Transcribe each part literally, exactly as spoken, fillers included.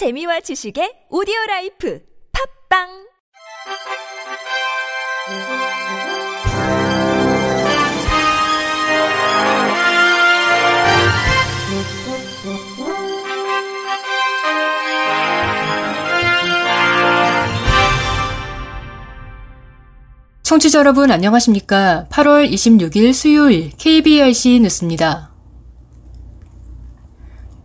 재미와 지식의 오디오라이프 팝빵 청취자 여러분 안녕하십니까? 팔월 이십육일 수요일 케이비알씨 뉴스입니다.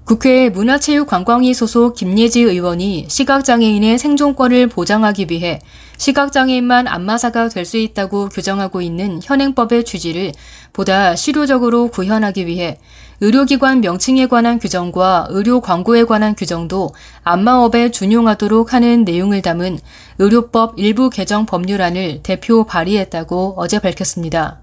국회 문화체육관광위 소속 김예지 의원이 시각장애인의 생존권을 보장하기 위해 시각장애인만 안마사가 될 수 있다고 규정하고 있는 현행법의 취지를 보다 실효적으로 구현하기 위해 의료기관 명칭에 관한 규정과 의료 광고에 관한 규정도 안마업에 준용하도록 하는 내용을 담은 의료법 일부 개정 법률안을 대표 발의했다고 어제 밝혔습니다.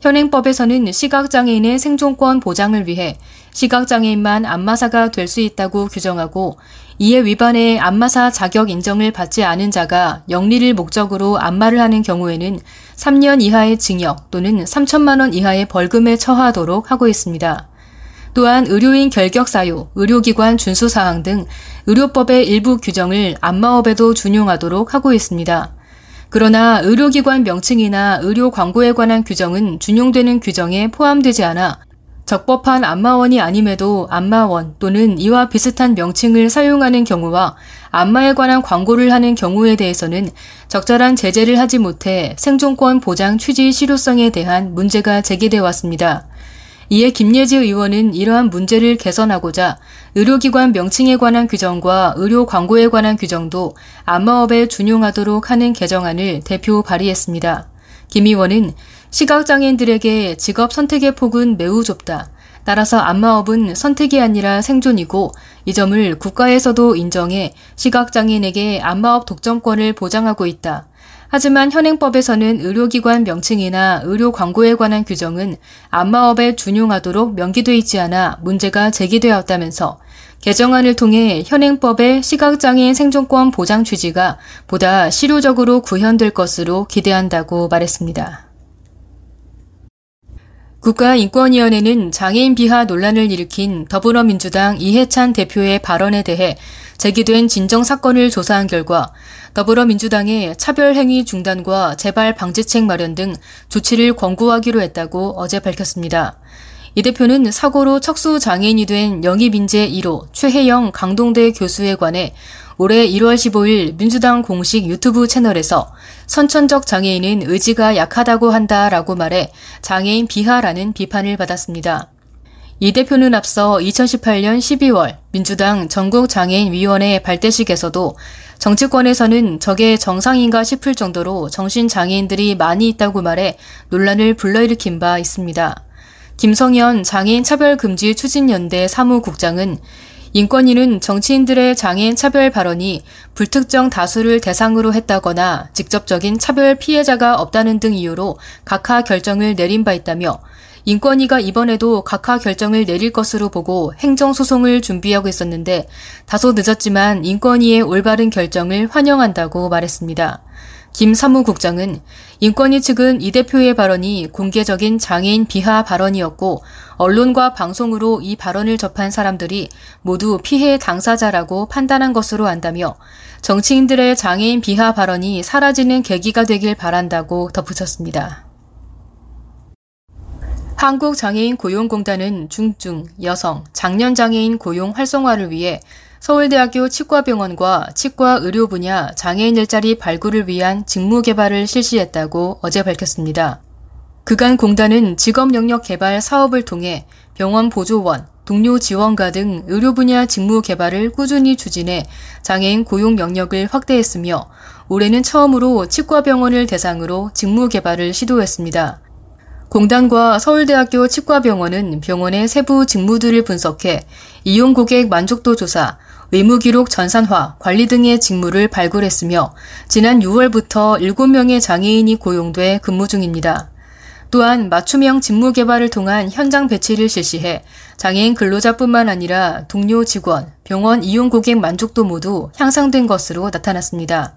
현행법에서는 시각장애인의 생존권 보장을 위해 시각장애인만 안마사가 될 수 있다고 규정하고 이에 위반해 안마사 자격 인정을 받지 않은 자가 영리를 목적으로 안마를 하는 경우에는 삼 년 이하의 징역 또는 삼천만 원 이하의 벌금에 처하도록 하고 있습니다. 또한 의료인 결격 사유, 의료기관 준수 사항 등 의료법의 일부 규정을 안마업에도 준용하도록 하고 있습니다. 그러나 의료기관 명칭이나 의료 광고에 관한 규정은 준용되는 규정에 포함되지 않아 적법한 안마원이 아님에도 안마원 또는 이와 비슷한 명칭을 사용하는 경우와 안마에 관한 광고를 하는 경우에 대해서는 적절한 제재를 하지 못해 생존권 보장 취지 실효성에 대한 문제가 제기돼 왔습니다. 이에 김예지 의원은 이러한 문제를 개선하고자 의료기관 명칭에 관한 규정과 의료 광고에 관한 규정도 안마업에 준용하도록 하는 개정안을 대표 발의했습니다. 김 의원은 시각장애인들에게 직업 선택의 폭은 매우 좁다. 따라서 안마업은 선택이 아니라 생존이고 이 점을 국가에서도 인정해 시각장애인에게 안마업 독점권을 보장하고 있다. 하지만 현행법에서는 의료기관 명칭이나 의료 광고에 관한 규정은 안마업에 준용하도록 명기돼 있지 않아 문제가 제기되었다면서 개정안을 통해 현행법의 시각장애인 생존권 보장 취지가 보다 실효적으로 구현될 것으로 기대한다고 말했습니다. 국가인권위원회는 장애인 비하 논란을 일으킨 더불어민주당 이해찬 대표의 발언에 대해 제기된 진정 사건을 조사한 결과 더불어민주당의 차별행위 중단과 재발 방지책 마련 등 조치를 권고하기로 했다고 어제 밝혔습니다. 이 대표는 사고로 척수 장애인이 된 영입인재 일 호 최혜영 강동대 교수에 관해 올해 일월 십오일 민주당 공식 유튜브 채널에서 선천적 장애인은 의지가 약하다고 한다라고 말해 장애인 비하라는 비판을 받았습니다. 이 대표는 앞서 이천십팔년 십이월 민주당 전국장애인위원회 발대식에서도 정치권에서는 저게 정상인가 싶을 정도로 정신장애인들이 많이 있다고 말해 논란을 불러일으킨 바 있습니다. 김성현 장애인차별금지 추진연대 사무국장은 인권위는 정치인들의 장애인 차별 발언이 불특정 다수를 대상으로 했다거나 직접적인 차별 피해자가 없다는 등 이유로 각하 결정을 내린 바 있다며 인권위가 이번에도 각하 결정을 내릴 것으로 보고 행정소송을 준비하고 있었는데 다소 늦었지만 인권위의 올바른 결정을 환영한다고 말했습니다. 김 사무국장은 인권위 측은 이 대표의 발언이 공개적인 장애인 비하 발언이었고 언론과 방송으로 이 발언을 접한 사람들이 모두 피해 당사자라고 판단한 것으로 안다며 정치인들의 장애인 비하 발언이 사라지는 계기가 되길 바란다고 덧붙였습니다. 한국장애인고용공단은 중증, 여성, 장년장애인 고용 활성화를 위해 서울대학교 치과병원과 치과의료 분야 장애인 일자리 발굴을 위한 직무 개발을 실시했다고 어제 밝혔습니다. 그간 공단은 직업 영역 개발 사업을 통해 병원 보조원, 동료 지원가 등 의료 분야 직무 개발을 꾸준히 추진해 장애인 고용 영역을 확대했으며 올해는 처음으로 치과병원을 대상으로 직무 개발을 시도했습니다. 공단과 서울대학교 치과병원은 병원의 세부 직무들을 분석해 이용고객 만족도 조사, 의무기록 전산화, 관리 등의 직무를 발굴했으며 지난 유월부터 일곱 명의 장애인이 고용돼 근무 중입니다. 또한 맞춤형 직무 개발을 통한 현장 배치를 실시해 장애인 근로자뿐만 아니라 동료 직원, 병원 이용고객 만족도 모두 향상된 것으로 나타났습니다.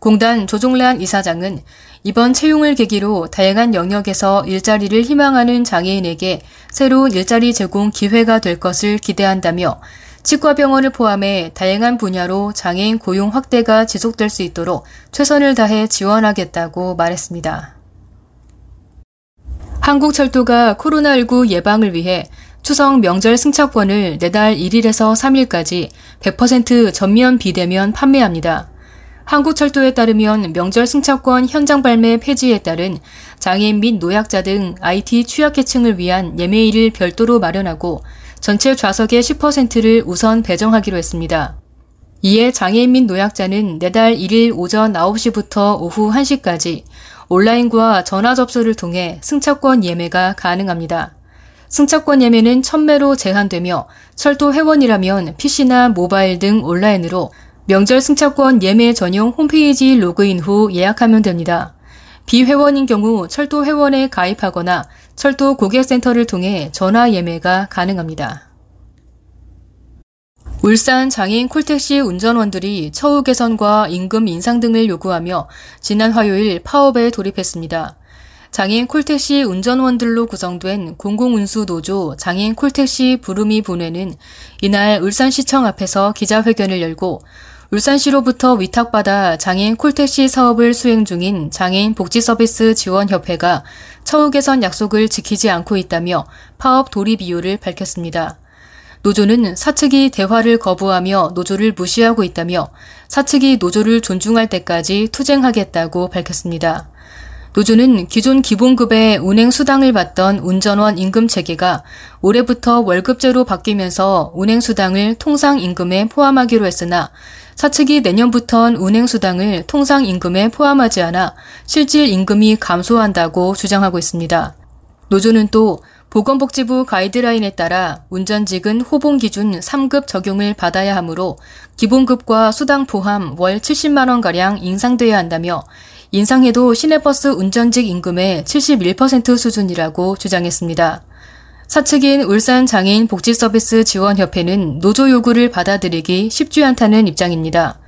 공단 조종란 이사장은 이번 채용을 계기로 다양한 영역에서 일자리를 희망하는 장애인에게 새로운 일자리 제공 기회가 될 것을 기대한다며 치과병원을 포함해 다양한 분야로 장애인 고용 확대가 지속될 수 있도록 최선을 다해 지원하겠다고 말했습니다. 한국철도가 코로나십구 예방을 위해 추석 명절 승차권을 내달 일일에서 삼일까지 백 퍼센트 전면 비대면 판매합니다. 한국철도에 따르면 명절 승차권 현장 발매 폐지에 따른 장애인 및 노약자 등 아이티 취약계층을 위한 예매일을 별도로 마련하고 전체 좌석의 십 퍼센트를 우선 배정하기로 했습니다. 이에 장애인 및 노약자는 내달 일일 오전 아홉 시부터 오후 한 시까지 온라인과 전화 접수를 통해 승차권 예매가 가능합니다. 승차권 예매는 천매로 제한되며 철도 회원이라면 피시나 모바일 등 온라인으로 명절 승차권 예매 전용 홈페이지 로그인 후 예약하면 됩니다. 비회원인 경우 철도 회원에 가입하거나 철도 고객센터를 통해 전화 예매가 가능합니다. 울산 장애인 콜택시 운전원들이 처우 개선과 임금 인상 등을 요구하며 지난 화요일 파업에 돌입했습니다. 장애인 콜택시 운전원들로 구성된 공공운수노조 장애인 콜택시 부르미 분회는 이날 울산시청 앞에서 기자회견을 열고 울산시로부터 위탁받아 장애인 콜택시 사업을 수행 중인 장애인 복지서비스 지원협회가 처우 개선 약속을 지키지 않고 있다며 파업 돌입 이유를 밝혔습니다. 노조는 사측이 대화를 거부하며 노조를 무시하고 있다며 사측이 노조를 존중할 때까지 투쟁하겠다고 밝혔습니다. 노조는 기존 기본급에 운행수당을 받던 운전원 임금 체계가 올해부터 월급제로 바뀌면서 운행수당을 통상임금에 포함하기로 했으나 사측이 내년부턴 운행수당을 통상임금에 포함하지 않아 실질임금이 감소한다고 주장하고 있습니다. 노조는 또 보건복지부 가이드라인에 따라 운전직은 호봉기준 삼급 적용을 받아야 하므로 기본급과 수당 포함 월 칠십만 원가량 인상돼야 한다며 인상해도 시내버스 운전직 임금의 칠십일 퍼센트 수준이라고 주장했습니다. 사측인 울산장애인복지서비스지원협회는 노조 요구를 받아들이기 쉽지 않다는 입장입니다.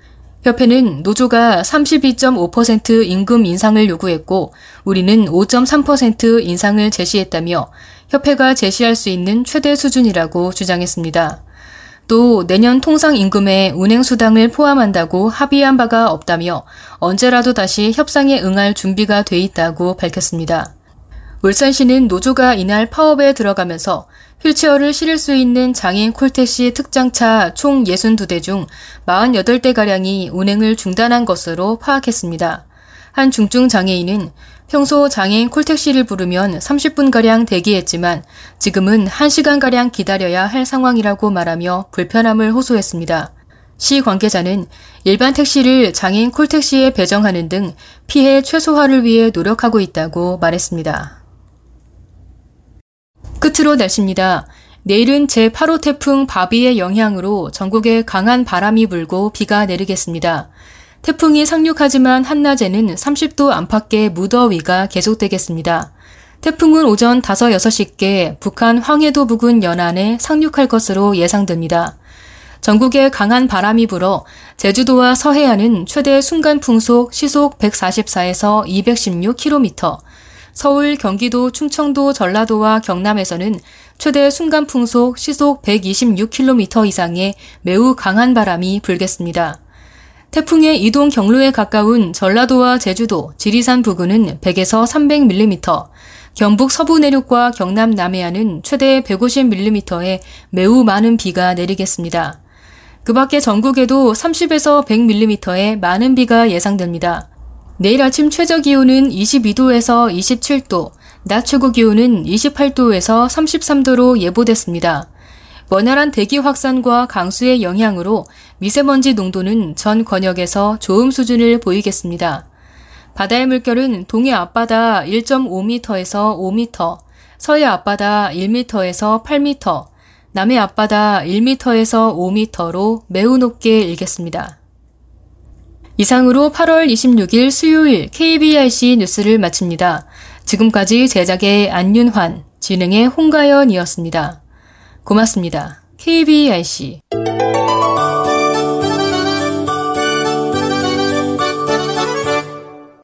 협회는 노조가 삼십이 점 오 퍼센트 임금 인상을 요구했고 우리는 오 점 삼 퍼센트 인상을 제시했다며 협회가 제시할 수 있는 최대 수준이라고 주장했습니다. 또 내년 통상임금에 운행수당을 포함한다고 합의한 바가 없다며 언제라도 다시 협상에 응할 준비가 돼 있다고 밝혔습니다. 울산시는 노조가 이날 파업에 들어가면서 휠체어를 실을 수 있는 장애인 콜택시 특장차 총 육십이 대 중 사십팔 대가량이 운행을 중단한 것으로 파악했습니다. 한 중증 장애인은 평소 장애인 콜택시를 부르면 삼십 분가량 대기했지만 지금은 한 시간가량 기다려야 할 상황이라고 말하며 불편함을 호소했습니다. 시 관계자는 일반 택시를 장애인 콜택시에 배정하는 등 피해 최소화를 위해 노력하고 있다고 말했습니다. 끝으로 날씨입니다. 내일은 제팔 호 태풍 바비의 영향으로 전국에 강한 바람이 불고 비가 내리겠습니다. 태풍이 상륙하지만 한낮에는 삼십 도 안팎의 무더위가 계속되겠습니다. 태풍은 오전 다섯, 여섯 시께 북한 황해도 부근 연안에 상륙할 것으로 예상됩니다. 전국에 강한 바람이 불어 제주도와 서해안은 최대 순간풍속 시속 백사십사에서 이백십육 킬로미터, 서울, 경기도, 충청도, 전라도와 경남에서는 최대 순간풍속 시속 백이십육 킬로미터 이상의 매우 강한 바람이 불겠습니다. 태풍의 이동 경로에 가까운 전라도와 제주도, 지리산 부근은 백에서 삼백 밀리미터, 경북 서부 내륙과 경남 남해안은 최대 백오십 밀리미터의 매우 많은 비가 내리겠습니다. 그 밖에 전국에도 삼십에서 백 밀리미터의 많은 비가 예상됩니다. 내일 아침 최저기온은 이십이 도에서 이십칠 도, 낮 최고기온은 이십팔 도에서 삼십삼 도로 예보됐습니다. 원활한 대기 확산과 강수의 영향으로 미세먼지 농도는 전 권역에서 좋음 수준을 보이겠습니다. 바다의 물결은 동해 앞바다 일 점 오 미터에서 오 미터, 서해 앞바다 일 미터에서 팔 미터, 남해 앞바다 일 미터에서 오 미터로 매우 높게 일겠습니다. 이상으로 팔월 이십육일 수요일 케이비아이씨 뉴스를 마칩니다. 지금까지 제작의 안윤환, 진행의 홍가연이었습니다. 고맙습니다. 케이비아이씨